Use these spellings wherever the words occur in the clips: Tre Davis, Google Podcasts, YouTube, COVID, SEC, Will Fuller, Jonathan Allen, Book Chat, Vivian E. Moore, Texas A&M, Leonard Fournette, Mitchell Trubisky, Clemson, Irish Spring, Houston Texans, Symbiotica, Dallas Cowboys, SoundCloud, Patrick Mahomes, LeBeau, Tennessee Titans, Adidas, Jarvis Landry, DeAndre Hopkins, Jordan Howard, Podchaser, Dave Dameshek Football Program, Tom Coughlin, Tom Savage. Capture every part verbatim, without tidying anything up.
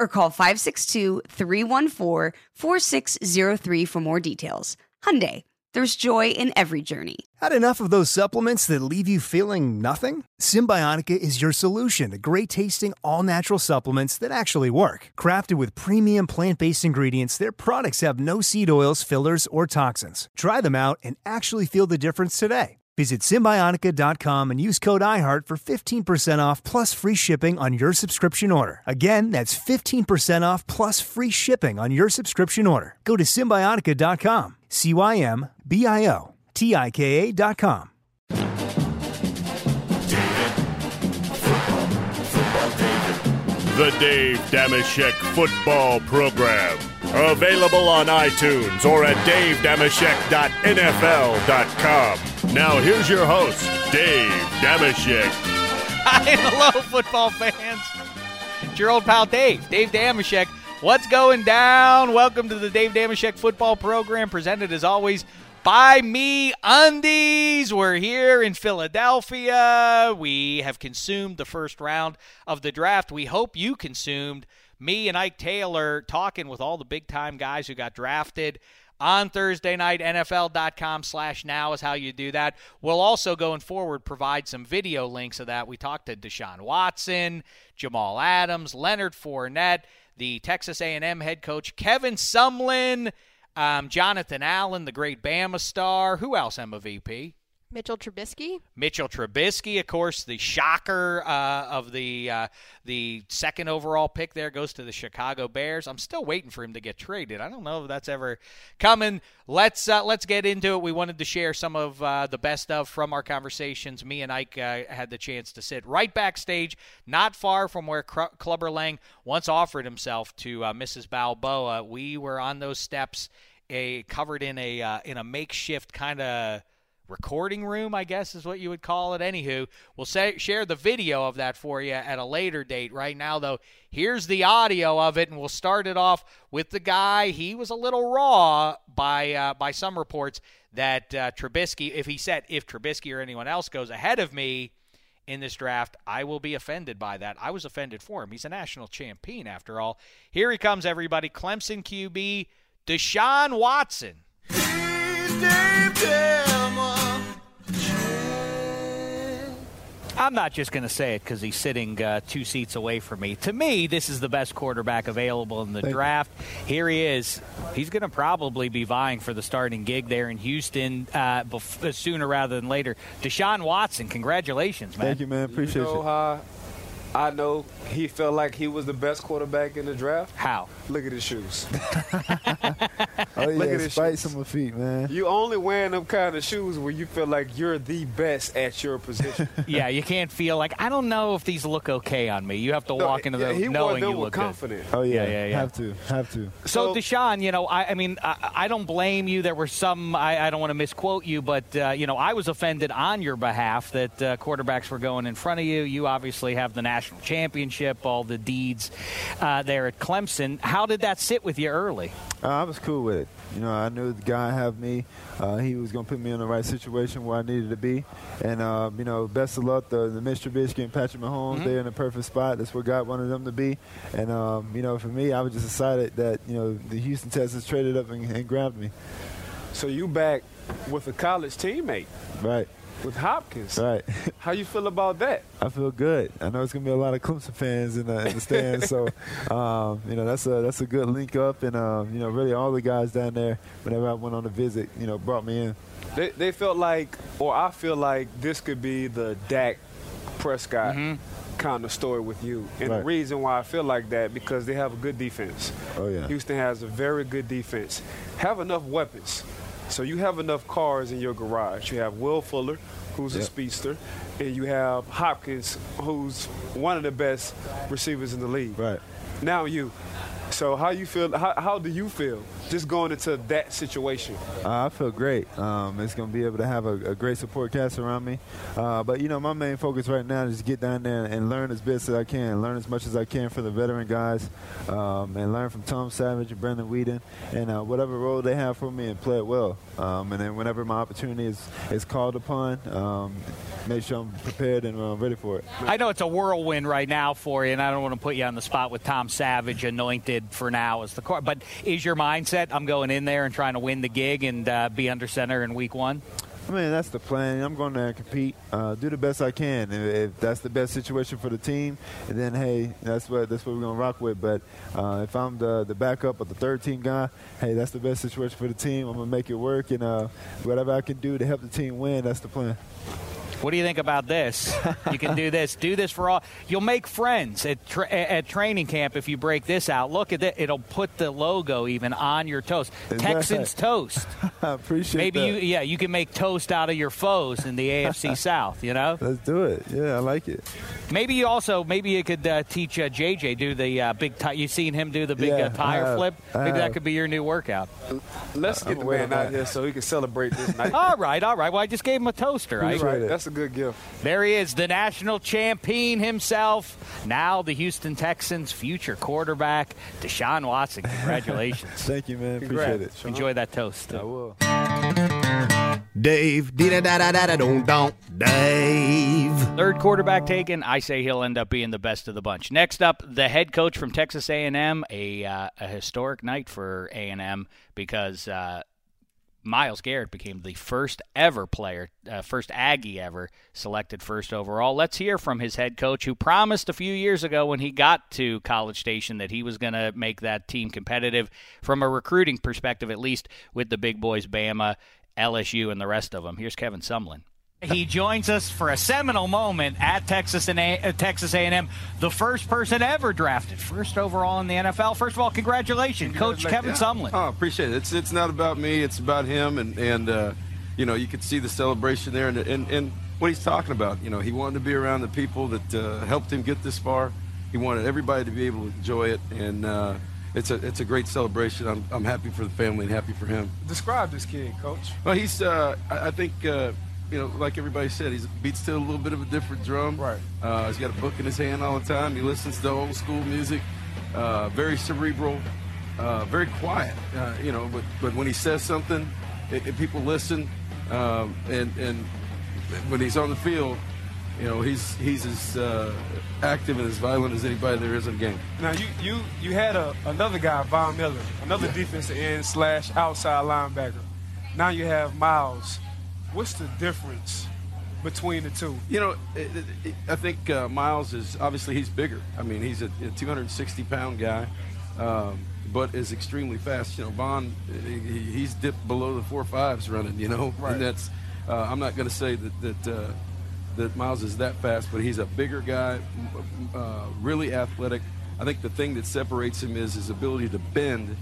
or call five six two, three one four, four six zero three for more details. Hyundai, there's joy in every journey. Had enough of those supplements that leave you feeling nothing? Symbiotica is your solution to great-tasting, all-natural supplements that actually work. Crafted with premium plant-based ingredients, their products have no seed oils, fillers, or toxins. Try them out and actually feel the difference today. Visit Symbiotica dot com and use code I Heart for fifteen percent off plus free shipping on your subscription order. Again, that's fifteen percent off plus free shipping on your subscription order. Go to Symbiotica dot com, C Y M B I O T I K A dot com. The Dave Dameshek Football Program. Available on iTunes or at dave dameshek dot n f l dot com. Now here's your host, Dave Dameshek. Hi and hello, football fans. It's your old pal Dave, Dave Dameshek. What's going down? Welcome to the Dave Dameshek Football Program, presented as always by MeUndies. We're here in Philadelphia. We have consumed the first round of the draft. We hope you consumed me and Ike Taylor talking with all the big-time guys who got drafted on Thursday night. N F L dot com slash now is how you do that. We'll also, going forward, provide some video links of that. We talked to Deshaun Watson, Jamal Adams, Leonard Fournette, the Texas A and M head coach, Kevin Sumlin, um, Jonathan Allen, the great Bama star. Who else, M V P? Mitchell Trubisky. Mitchell Trubisky, of course, the shocker uh, of the uh, the second overall pick there goes to the Chicago Bears. I'm still waiting for him to get traded. I don't know if that's ever coming. Let's uh, let's get into it. We wanted to share some of uh, the best of from our conversations. Me and Ike uh, had the chance to sit right backstage, not far from where Cru- Clubber Lang once offered himself to uh, Missus Balboa. We were on those steps, a covered in a uh, in a makeshift kind of recording room, I guess is what you would call it. Anywho, we'll say, share the video of that for you at a later date. Right now, though, here's the audio of it, and we'll start it off with the guy. He was a little raw by uh, by some reports that uh, Trubisky, if he said, if Trubisky or anyone else goes ahead of me in this draft, I will be offended by that. I was offended for him. He's a national champion, after all. Here he comes, everybody. Clemson Q B, Deshaun Watson. I'm not just going to say it because he's sitting uh, two seats away from me. To me, this is the best quarterback available in the Thank draft. You. Here he is. He's going to probably be vying for the starting gig there in Houston uh, bef- sooner rather than later. Deshaun Watson, congratulations, man. Thank you, man. Appreciate you. Know how I know he felt like he was the best quarterback in the draft. How? Look at his shoes. Oh, yeah, look at spice on my feet, man. You only wearing them kind of shoes where you feel like you're the best at your position. Yeah, you can't feel like, I don't know if these look okay on me. You have to no, walk into yeah, those knowing you look confident. Good. Oh, yeah. Yeah, yeah, yeah. Have to. Have to. So, so Deshaun, you know, I, I mean, I, I don't blame you. There were some, I, I don't want to misquote you, but, uh, you know, I was offended on your behalf that uh, quarterbacks were going in front of you. You obviously have the national championship, all the deeds uh, there at Clemson. How did that sit with you early? Uh, I was cool with it. You know, I knew the guy had me. Uh, he was going to put me in the right situation where I needed to be. And, uh, you know, best of luck to Mitch Trubisky and Patrick Mahomes. Mm-hmm. They're in the perfect spot. That's where God wanted them to be. And, um, you know, for me, I was just excited that, you know, the Houston Texans traded up and, and grabbed me. So you back with a college teammate. Right. with Hopkins. Right. How you feel about that? I feel good. I know it's going to be a lot of Clemson fans in the, in the stands. So, um, you know, that's a that's a good link up. And, um, you know, really all the guys down there, whenever I went on a visit, you know, brought me in. They, they felt like, or I feel like this could be the Dak Prescott mm-hmm. kind of story with you. And right. the reason why I feel like that, because they have a good defense. Oh, yeah. Houston has a very good defense. Have enough weapons. So you have enough cars in your garage. You have Will Fuller, who's yep. a speedster, and you have Hopkins, who's one of the best receivers in the league. Right. Now you. So how you feel? How, how do you feel just going into that situation? Uh, I feel great. Um, it's going to be able to have a, a great support cast around me. Uh, but, you know, my main focus right now is to get down there and, and learn as best as I can, learn as much as I can from the veteran guys, um, and learn from Tom Savage and Brandon Weeden and uh, whatever role they have for me and play it well. Um, and then whenever my opportunity is, is called upon, um, make sure I'm prepared and uh, ready for it. I know it's a whirlwind right now for you, and I don't want to put you on the spot with Tom Savage anointed for now as the core, but is your mindset, I'm going in there and trying to win the gig and uh, be under center in week one? I mean, that's the plan. I'm going there and compete, uh, do the best I can. If, if that's the best situation for the team, then, hey, that's what that's what we're going to rock with. But uh, if I'm the, the backup or the third-team guy, hey, that's the best situation for the team. I'm going to make it work, and uh, whatever I can do to help the team win, that's the plan. What do you think about this? You can do this. Do this for all. You'll make friends at tra- at training camp if you break this out. Look at it. It'll put the logo even on your toast. Is Texans that? Toast. I appreciate Maybe that. Maybe you, yeah, you can make toast out of your foes in the A F C South, you know? Let's do it. Yeah, I like it. Maybe you also, maybe you could uh, teach uh, J J do the uh, big tire. You've seen him do the big yeah, uh, tire have, flip. Maybe that could be your new workout. Let's get I'm the man out here so he can celebrate this night. All right, all right. Well, I just gave him a toaster. Right? Right. That's a good gift. There he is, the national champion himself. Now the Houston Texans' future quarterback, Deshaun Watson. Congratulations. Thank you, man. Congrats. Appreciate it. Sean. Enjoy that toast. I will. Dave. Da-da-da-da-da-da-don-don. Dave. Third quarterback taken. I say he'll end up being the best of the bunch. Next up, the head coach from Texas A and M. A, uh, a historic night for A and M because uh, – Myles Garrett became the first ever player, uh, first Aggie ever, selected first overall. Let's hear from his head coach, who promised a few years ago when he got to College Station that he was going to make that team competitive from a recruiting perspective, at least with the big boys, Bama, L S U, and the rest of them. Here's Kevin Sumlin. He joins us for a seminal moment at Texas and a- Texas A and M, the first person ever drafted, first overall in the N F L. First of all, congratulations, Coach Kevin Sumlin. Oh, appreciate it. It's it's not about me. It's about him, and, and uh, you know, you could see the celebration there and, and, and what he's talking about. You know, he wanted to be around the people that uh, helped him get this far. He wanted everybody to be able to enjoy it, and uh, it's a it's a great celebration. I'm, I'm happy for the family and happy for him. Describe this kid, Coach. Well, he's, uh, I, I think, uh, you know, like everybody said, he beats to a little bit of a different drum. Right. Uh, he's got a book in his hand all the time. He listens to old school music. Uh, very cerebral. Uh, very quiet. Uh, you know, but, but when he says something, it, it, people listen. Um, and and when he's on the field, you know, he's he's as uh, active and as violent as anybody there is in the game. Now you you you had a, another guy, Von Miller, another yeah. defensive end slash outside linebacker. Now you have Myles. What's the difference between the two? You know, it, it, I think uh, Myles is obviously he's bigger. I mean, he's a two hundred sixty pound guy, um, but is extremely fast. You know, Bond, he, he's dipped below the four fives running. You know, right. And that's uh, I'm not going to say that that uh, that Myles is that fast, but he's a bigger guy, uh, really athletic. I think the thing that separates him is his ability to bend,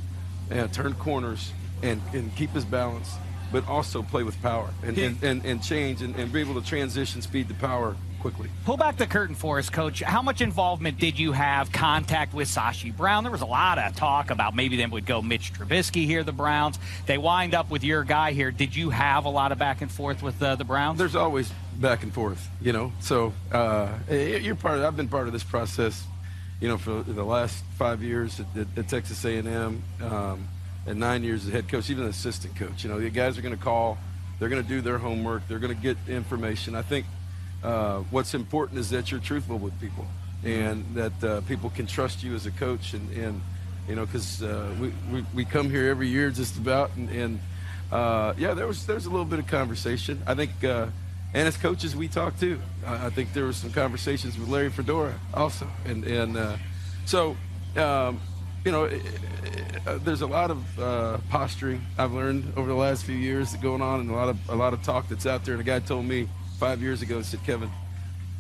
and turn corners, and, and keep his balance. But also play with power and, and, and, and change and, and be able to transition speed to power quickly. Pull back the curtain for us, Coach. How much involvement did you have, contact with Sashi Brown? There was a lot of talk about maybe they would go Mitch Trubisky here, the Browns. They wind up with your guy here. Did you have a lot of back and forth with uh, the Browns? There's always back and forth, you know. So uh, you're part of, I've been part of this process, you know, for the last five years at, at, at Texas A and M. Um, and nine years as head coach, even an assistant coach. You know, the guys are going to call. They're going to do their homework. They're going to get information. I think uh, what's important is that you're truthful with people and that uh, people can trust you as a coach. And, and you know, because uh, we, we, we come here every year just about. And, and uh, yeah, there was, there was a little bit of conversation. I think, uh, And as coaches, we talk too. I think there were some conversations with Larry Fedora also. And, and uh, so, um, you know, it, it, there's a lot of uh, posturing I've learned over the last few years going on, and a lot of a lot of talk that's out there. And a guy told me five years ago, he said, Kevin,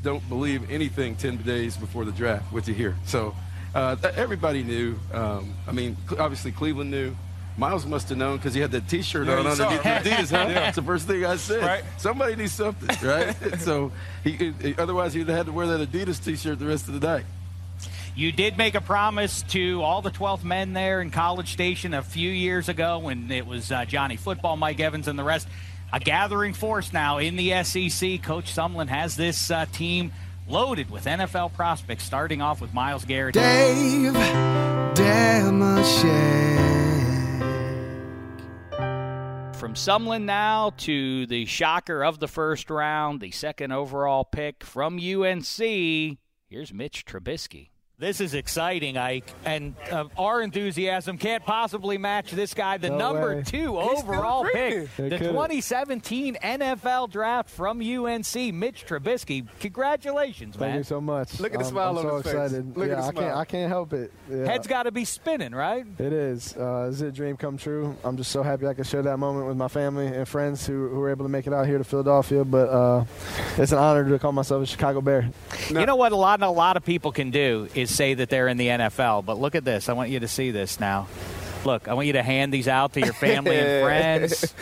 don't believe anything ten days before the draft, what you hear. So uh, everybody knew. Um, I mean, obviously Cleveland knew. Myles must have known because he had that T-shirt yeah, on underneath the Adidas, huh? Yeah. That's the first thing I said. Right. Somebody knew something, right? So, he, he, otherwise he'd have had to wear that Adidas T-shirt the rest of the night. You did make a promise to all the twelfth men there in College Station a few years ago when it was uh, Johnny Football, Mike Evans, and the rest. A gathering force now in the S E C. Coach Sumlin has this uh, team loaded with N F L prospects, starting off with Myles Garrett. Dave Dameshek. From Sumlin now to the shocker of the first round, the second overall pick from U N C, here's Mitch Trubisky. This is exciting, Ike, and uh, our enthusiasm can't possibly match this guy, the no number way. two overall pick, the twenty seventeen N F L draft from U N C, Mitch Trubisky. Congratulations, Thank man. Thank you so much. Look at the um, smile I'm on so his excited. face. Look yeah, at the smile. I can't, I can't help it. Yeah. Head's got to be spinning, right? It is. Uh, this is a dream come true. I'm just so happy I could share that moment with my family and friends who, who were able to make it out here to Philadelphia, but uh, it's an honor to call myself a Chicago Bear. No. You know what a lot, a lot of people can do is say that they're in the N F L, but look at this. I want you to see this now. Look, I want you to hand these out to your family and friends.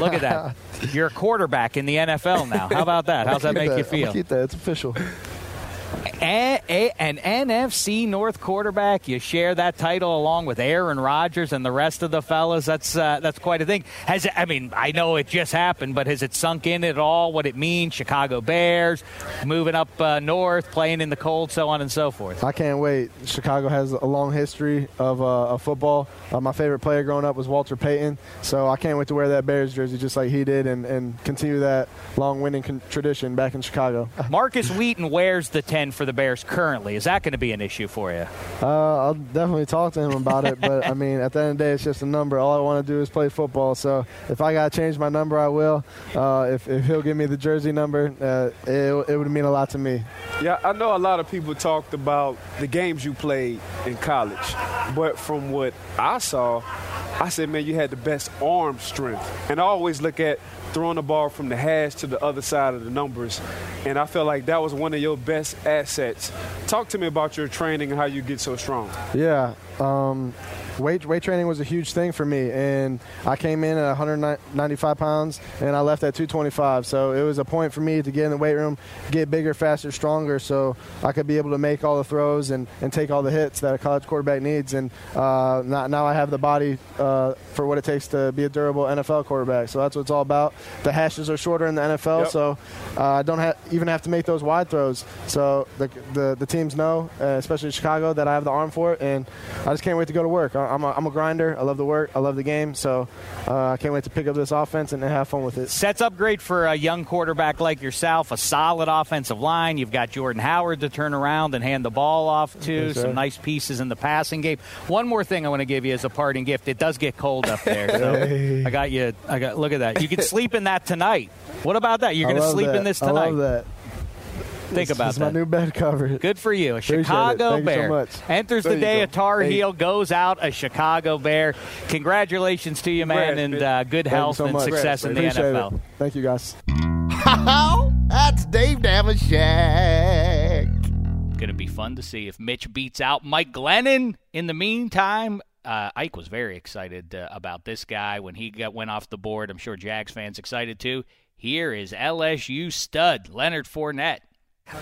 Look at that. You're a quarterback in the N F L now. How about that? How's that make that. you feel? Keep that. It's official. A, a, an N F C North quarterback. You share that title along with Aaron Rodgers and the rest of the fellas. That's uh, that's quite a thing. Has it, I mean, I know it just happened, but has it sunk in at all what it means? Chicago Bears, moving up uh, north, playing in the cold, so on and so forth. I can't wait. Chicago has a long history of, uh, of football. Uh, my favorite player growing up was Walter Payton, so I can't wait to wear that Bears jersey just like he did and, and continue that long winning con- tradition back in Chicago. Markus Wheaton wears the ten for the Bears currently. Is that going to be an issue for you? Uh, I'll definitely talk to him about it, but, I mean, at the end of the day, it's just a number. All I want to do is play football, so if I got to change my number, I will. Uh, if, if he'll give me the jersey number, uh, it, it would mean a lot to me. Yeah, I know a lot of people talked about the games you played in college, but from what I saw, I said, man, you had the best arm strength. And I always look at throwing the ball from the hash to the other side of the numbers, and I felt like that was one of your best assets. Talk to me about your training and how you get so strong. Yeah, um, weight weight training was a huge thing for me, and I came in at one hundred ninety-five pounds, and I left at two twenty-five, so it was a point for me to get in the weight room, get bigger, faster, stronger, so I could be able to make all the throws and, and take all the hits that a college quarterback needs, and uh, not, now I have the body uh, for what it takes to be a durable N F L quarterback, so that's what it's all about. The hashes are shorter in the N F L, yep. so I uh, don't ha- even have to make those wide throws. So the the, the teams know, uh, especially Chicago, that I have the arm for it, and I just can't wait to go to work. I, I'm, a, I'm a grinder. I love the work. I love the game. So uh, I can't wait to pick up this offense and have fun with it. Sets up great for a young quarterback like yourself, a solid offensive line. You've got Jordan Howard to turn around and hand the ball off to, okay, some sure. nice pieces in the passing game. One more thing I want to give you as a parting gift. It does get cold up there. So hey. I got you. I got. Look at that. You can sleep in that tonight. What about that? You're going to sleep that. in this tonight. I love that. Think this, about this that. It's my new bed cover. Good for you. A Appreciate Chicago Thank Bear. You so much. Enters there the day a Tar Thank Heel, you. goes out a Chicago Bear. Congratulations to you, man, Brad, and uh, good Thank health so and much. success Brad, in the N F L. It. Thank you, guys. Oh, that's Dave Dameshek. Going to be fun to see if Mitch beats out Mike Glennon. In the meantime, Uh, Ike was very excited uh, about this guy when he got went off the board. I'm sure Jags fans excited too. Here is L S U stud Leonard Fournette.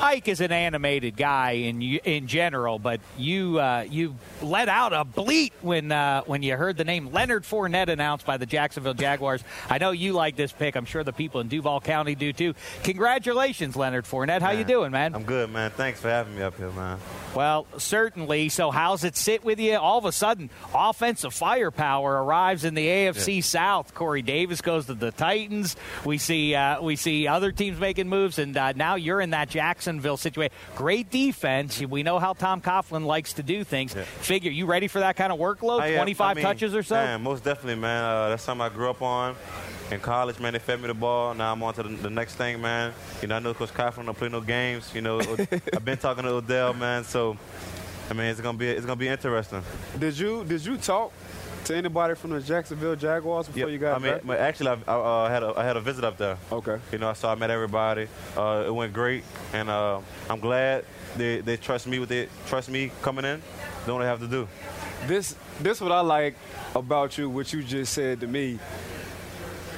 Ike is an animated guy in in general, but you uh, you let out a bleat when uh, when you heard the name Leonard Fournette announced by the Jacksonville Jaguars. I know you like this pick. I'm sure the people in Duval County do too. Congratulations, Leonard Fournette. How man, you doing, man? I'm good, man. Thanks for having me up here, man. Well, certainly. So how's it sit with you? All of a sudden, offensive firepower arrives in the A F C yeah. South. Corey Davis goes to the Titans. We see uh, we see other teams making moves, and uh, now you're in that Jacksonville situation. Great defense. We know how Tom Coughlin likes to do things. Yeah. Figure, you ready for that kind of workload? I, twenty-five I mean, touches or so? Man, most definitely, man. Uh, that's something I grew up on. in college, man, they fed me the ball. Now I'm on to the, the next thing, man. You know, I know Coach Coughlin don't play no games. You know, I've been talking to Odell, man. So, I mean, it's gonna be it's gonna be interesting. Did you did you talk to anybody from the Jacksonville Jaguars before yep. you got I mean, back? Actually, I, I uh, had a, I had a visit up there. Okay. You know, so I met everybody. Uh, it went great, and uh, I'm glad they they trust me with it. Trust me coming in, doing what I have to do. This this what I like about you. What you just said to me.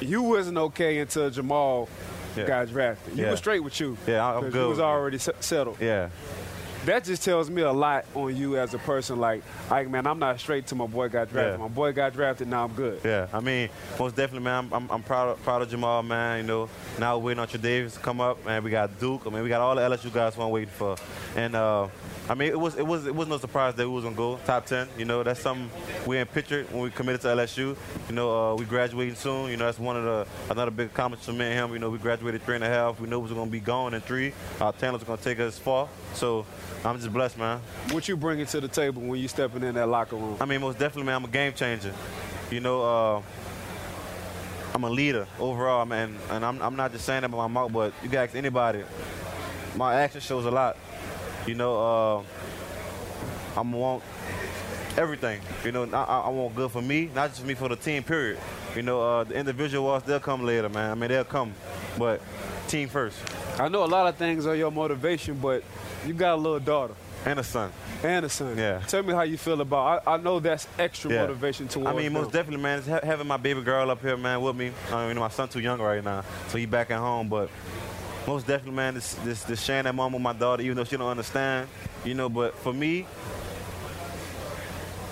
You wasn't okay until Jamal yeah. got drafted. You yeah. were straight with you. Yeah, I'm good. You was already s- settled. Yeah. That just tells me a lot on you as a person. Like, like man, I'm not straight till my boy got drafted. Yeah. My boy got drafted, now I'm good. Yeah, I mean, most definitely, man, I'm, I'm, I'm proud, of, proud of Jamal, man. You know, now we're waiting on Tre Davis to come up, man. We got Duke. I mean, we got all the L S U guys who I'm waiting for. And, uh, I mean, it was it was it was no surprise that we was gonna go top ten. You know, that's something we didn't picture when we committed to L S U. You know, uh, we graduating soon. You know, that's one of the another big accomplishment for me and him. You know, we graduated three and a half. We knew we was gonna be gone in three. Our talents are gonna take us far. So I'm just blessed, man. What you bringing to the table when you stepping in that locker room? I mean, most definitely, man. I'm a game changer. You know. Uh, I'm a leader overall, man, and I'm, I'm not just saying that by my mouth, but you can ask anybody. My action shows a lot. You know, uh, I want everything. You know, I, I want good for me, not just me, for the team, period. You know, uh, the individuals, they'll come later, man. I mean, they'll come, but team first. I know a lot of things are your motivation, but you got a little daughter. And a son. And a son. Yeah. Tell me how you feel about it. I know that's extra yeah. motivation towards I mean, them. Most definitely, man, it's ha- having my baby girl up here, man, with me. I mean, my son's too young right now, so he's back at home, but most definitely, man, this, this, this sharing that moment with my daughter, even though she don't understand, you know, but for me,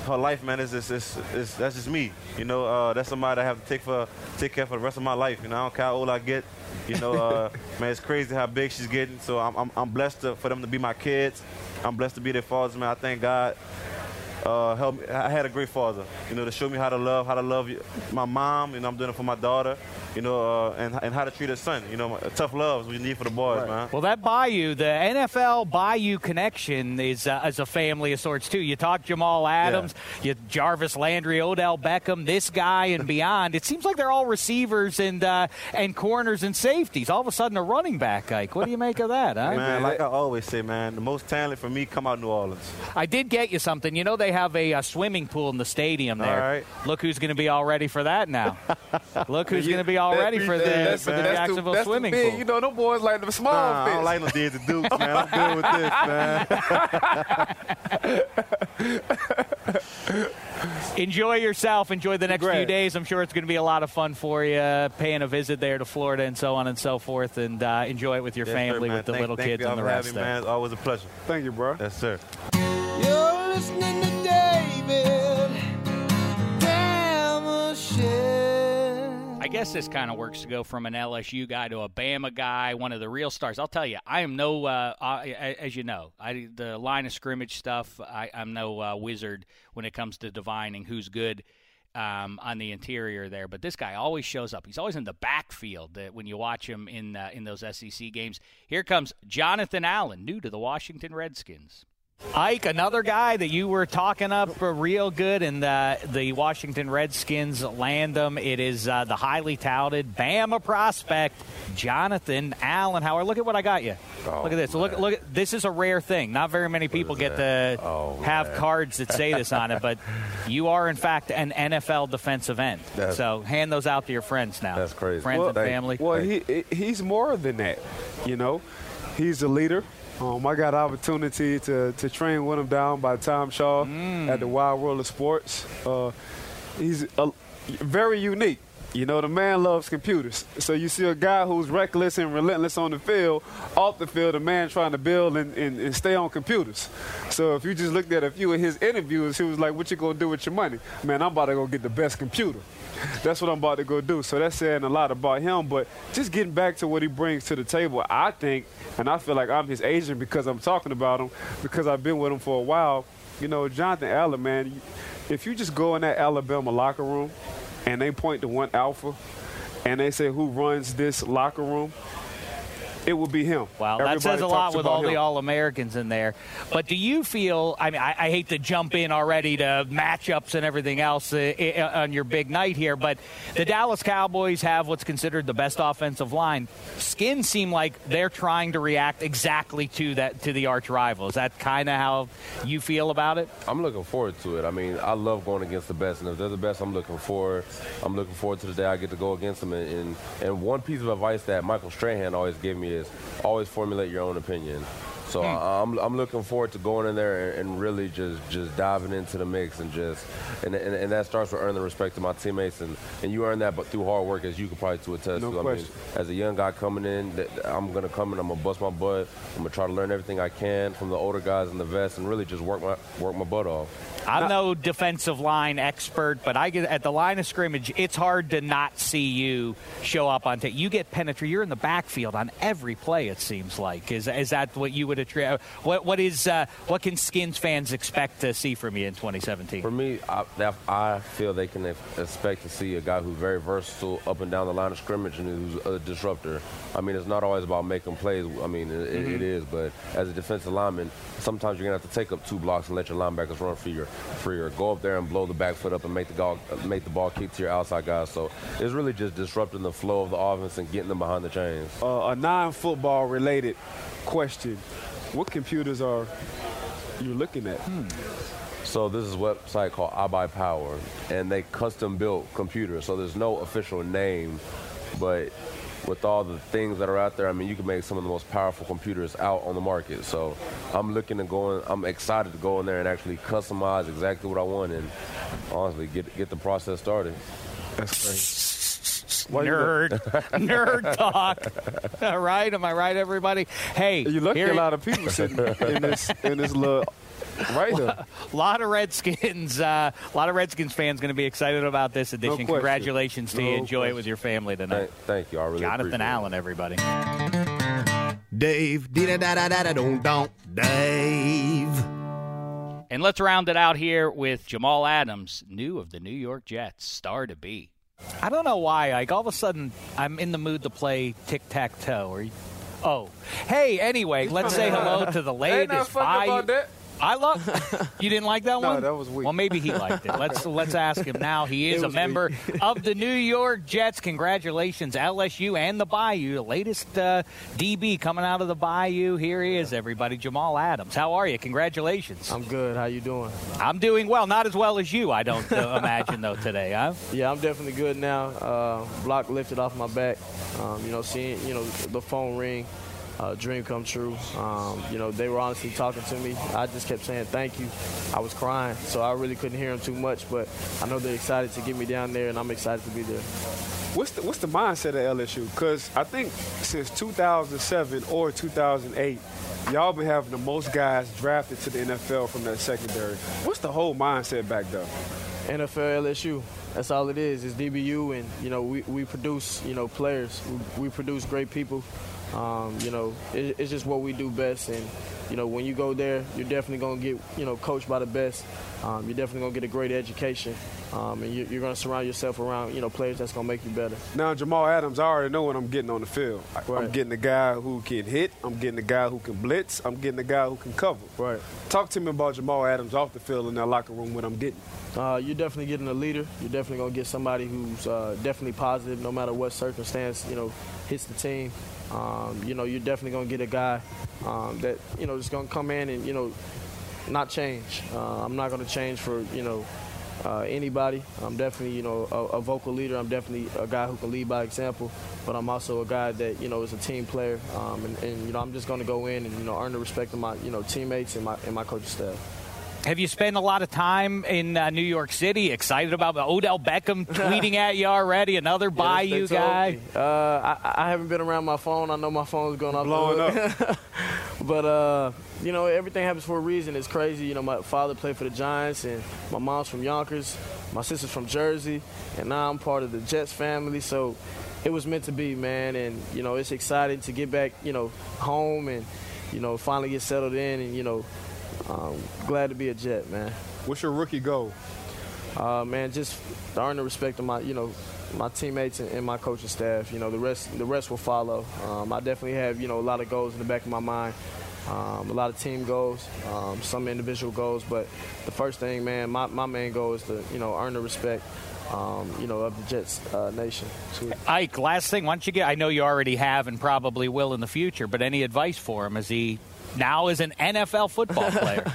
her life, man, is is, is, is that's just me. You know, uh, that's somebody I have to take for take care for the rest of my life. You know, I don't care how old I get. You know, uh, man, it's crazy how big she's getting. So I'm I'm, I'm blessed to, for them to be my kids. I'm blessed to be their fathers, man. I thank God. Uh, help me. I had a great father, you know, to show me how to love, how to love my mom, you know, I'm doing it for my daughter, you know, uh, and, and how to treat her son, you know, tough love is what you need for the boys, right. man. Well, that Bayou, the N F L Bayou connection is, uh, is a family of sorts, too. You talk Jamal Adams, yeah. you Jarvis Landry, Odell Beckham, this guy and beyond. It seems like they're all receivers and uh, and corners and safeties. All of a sudden, a running back, Ike. What do you make of that? Huh? Man, like I always say, man, the most talent for me come out of New Orleans. I did get you something. You know, they have a, a swimming pool in the stadium there. All right. Look who's going to be all ready for that now. Look who's going to be all ready for the, that's, for the that's Jacksonville too, that's swimming too big. Pool. You know, them boys like the small nah, fish. I don't like no D's and Dukes, man. I'm good with this, man. Enjoy yourself. Enjoy the next Great. few days. I'm sure it's going to be a lot of fun for you, paying a visit there to Florida and so on and so forth, and uh, enjoy it with your yes, family, sir, with the thank, little thank kids and the rest of it. Always a pleasure. Thank you, bro. Yes, sir. You're listening to David Dameshek. I guess this kind of works to go from an L S U guy to a Bama guy, one of the real stars. I'll tell you, I am no, uh, I, as you know, I, the line of scrimmage stuff, I, I'm no uh, wizard when it comes to divining who's good um, on the interior there. But this guy always shows up. He's always in the backfield uh, when you watch him in, uh, in those S E C games. Here comes Jonathan Allen, new to the Washington Redskins. Ike, another guy that you were talking up real good, and the, the Washington Redskins land him. It is uh, the highly touted Bama prospect, Jonathan Allen. Howard, look at what I got you. Oh, look at this. Man. Look, look. This is a rare thing. Not very many people get that? to oh, have man. cards that say this on it, but you are, in fact, an N F L defensive end. That's, so hand those out to your friends now. That's crazy. Friends well, and thank, family. Well, he, he's more than that, you know. He's a leader. Um, I got an opportunity to, to train with him down by Tom Shaw mm. at the Wild World of Sports. Uh, he's a, very unique. You know, the man loves computers. So you see a guy who's reckless and relentless on the field, off the field, a man trying to build and, and, and stay on computers. So if you just looked at a few of his interviews, he was like, what you going to do with your money? Man, I'm about to go get the best computer. That's what I'm about to go do. So that's saying a lot about him. But just getting back to what he brings to the table, I think, and I feel like I'm his agent because I'm talking about him, because I've been with him for a while. You know, Jonathan Allen, man, if you just go in that Alabama locker room, and they point to one alpha, and they say, who runs this locker room? it will be him. Wow, everybody that says a lot with all him. The All-Americans in there. But do you feel, I mean, I, I hate to jump in already to matchups and everything else uh, uh, on your big night here, but the Dallas Cowboys have what's considered the best offensive line. Skins seem like they're trying to react exactly to that to the arch rival. Is that kind of how you feel about it? I'm looking forward to it. I mean, I love going against the best, and if they're the best, I'm looking forward. I'm looking forward to the day I get to go against them. And, and, and one piece of advice that Michael Strahan always gave me is always formulate your own opinion. So hmm. I'm I'm looking forward to going in there and, and really just, just diving into the mix and just and, and and that starts with earning the respect of my teammates and, and you earn that but through hard work, as you can probably to attest. No question. I mean, as a young guy coming in, that I'm gonna come in, I'm gonna bust my butt, I'm gonna try to learn everything I can from the older guys and the vets and really just work my work my butt off. I'm no defensive line expert, but I get at the line of scrimmage, it's hard to not see you show up on tape. You get penetrated. You're in the backfield on every play. It seems like is is that what you would attribute? What what is uh, what can Skins fans expect to see from you in twenty seventeen? For me, I, I feel they can expect to see a guy who's very versatile up and down the line of scrimmage and who's a disruptor. I mean, it's not always about making plays. I mean, it, mm-hmm. it is, but as a defensive lineman, sometimes you're gonna have to take up two blocks and let your linebackers run for your. Freer. Go up there and blow the back foot up and make the, go- make the ball kick to your outside guys. So it's really just disrupting the flow of the offense and getting them behind the chains. Uh, a non-football related question. What computers are you looking at? Hmm. So this is a website called I Buy Power, and they custom built computers. So there's no official name, but with all the things that are out there, I mean, you can make some of the most powerful computers out on the market. So I'm looking to go in, I'm excited to go in there and actually customize exactly what I want and honestly get get the process started. That's great. Nerd. Nerd talk. All right, am I right, everybody? Hey. You look at a lot of people sitting in this in this little right a lot of Redskins, uh, a lot of Redskins fans going to be excited about this edition. No Congratulations to no you. Enjoy question. It with your family tonight. Thank, thank you. I really Jonathan appreciate Allen, it. Everybody. Dave, da da da da da don't don't Dave. And let's round it out here with Jamal Adams, new of the New York Jets, star to be. I don't know why. Like all of a sudden, I'm in the mood to play tic-tac-toe. Or oh, hey. Anyway, let's say hello to the latest. Bye. I love you didn't like that one? No, that was weak. Well, maybe he liked it. Let's let's ask him now. He is a member of the New York Jets. Congratulations, L S U and the Bayou. The latest uh, D B coming out of the Bayou. Here he is, everybody. Jamal Adams. How are you? Congratulations. I'm good. How you doing? I'm doing well. Not as well as you, I don't uh, imagine, though, today. Huh? Yeah, I'm definitely good now. Uh, block lifted off my back. Um, you know, seeing you know the phone ring. Uh, dream come true. Um, you know, they were honestly talking to me. I just kept saying thank you. I was crying, so I really couldn't hear them too much, but I know they're excited to get me down there, and I'm excited to be there. What's the, what's the mindset of L S U? Because I think since two thousand seven or two thousand eight, y'all been having the most guys drafted to the N F L from that secondary. What's the whole mindset back there? N F L, L S U. That's all it is. It's D B U, and, you know, we, we produce, you know, players. We, we produce great people. Um, you know, it, it's just what we do best, and, you know, when you go there, you're definitely going to get, you know, coached by the best. Um, you're definitely going to get a great education, um, and you, you're going to surround yourself around, you know, players that's going to make you better. Now, Jamal Adams, I already know what I'm getting on the field. Right. I'm getting a guy who can hit. I'm getting a guy who can blitz. I'm getting a guy who can cover. Right. Talk to me about Jamal Adams off the field in that locker room when I'm getting. Uh, you're definitely getting a leader. You're definitely going to get somebody who's uh, definitely positive no matter what circumstance, you know, hits the team. Um, you know, you're definitely going to get a guy um, that, you know, is going to come in and, you know, not change. Uh, I'm not going to change for, you know, uh, anybody. I'm definitely, you know, a, a vocal leader. I'm definitely a guy who can lead by example, but I'm also a guy that, you know, is a team player. Um, and, and, you know, I'm just going to go in and, you know, earn the respect of my, you know, teammates and my, and my coaching staff. Have you spent a lot of time in uh, New York City? Excited about Odell Beckham tweeting at you already? Another yeah, Bayou guy. Uh, I, I haven't been around my phone. I know my phone's going off. Blowing up. But uh, you know, everything happens for a reason. It's crazy. You know, my father played for the Giants, and my mom's from Yonkers. My sister's from Jersey, and now I'm part of the Jets family. So it was meant to be, man. And you know, it's exciting to get back, you know, home, and you know, finally get settled in, and you know. Um, glad to be a Jet, man. What's your rookie goal? Uh, man, just to earn the respect of my, you know, my teammates and, and my coaching staff. You know, the rest the rest will follow. Um, I definitely have, you know, a lot of goals in the back of my mind. Um, a lot of team goals, um, some individual goals, but the first thing, man, my, my main goal is to, you know, earn the respect, um, you know, of the Jets uh, nation. Excuse me. Ike, last thing, once you get, I know you already have and probably will in the future, but any advice for him as he now is an N F L football player?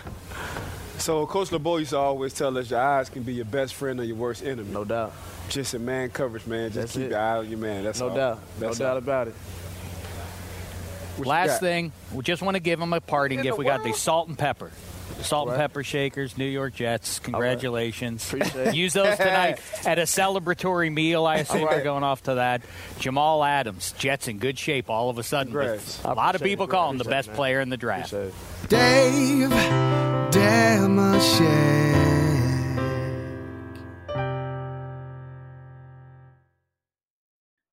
So Coach LeBeau used to always tell us your eyes can be your best friend or your worst enemy. No doubt. Just in man coverage, man. Just That's keep it. your eye on your man. That's no all. doubt. That's no all. doubt about it. What Last thing, we just want to give him a parting in gift. We world? got the salt and pepper. Salt right. and pepper shakers, New York Jets. Congratulations. Right. Use those tonight at a celebratory meal. I assume right. they're going off to that. Jamal Adams, Jets in good shape all of a sudden. A lot of people call him the best man. player in the draft. Dave Dameshek.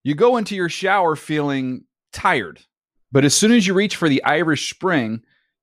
You go into your shower feeling tired. But as soon as you reach for the Irish Spring,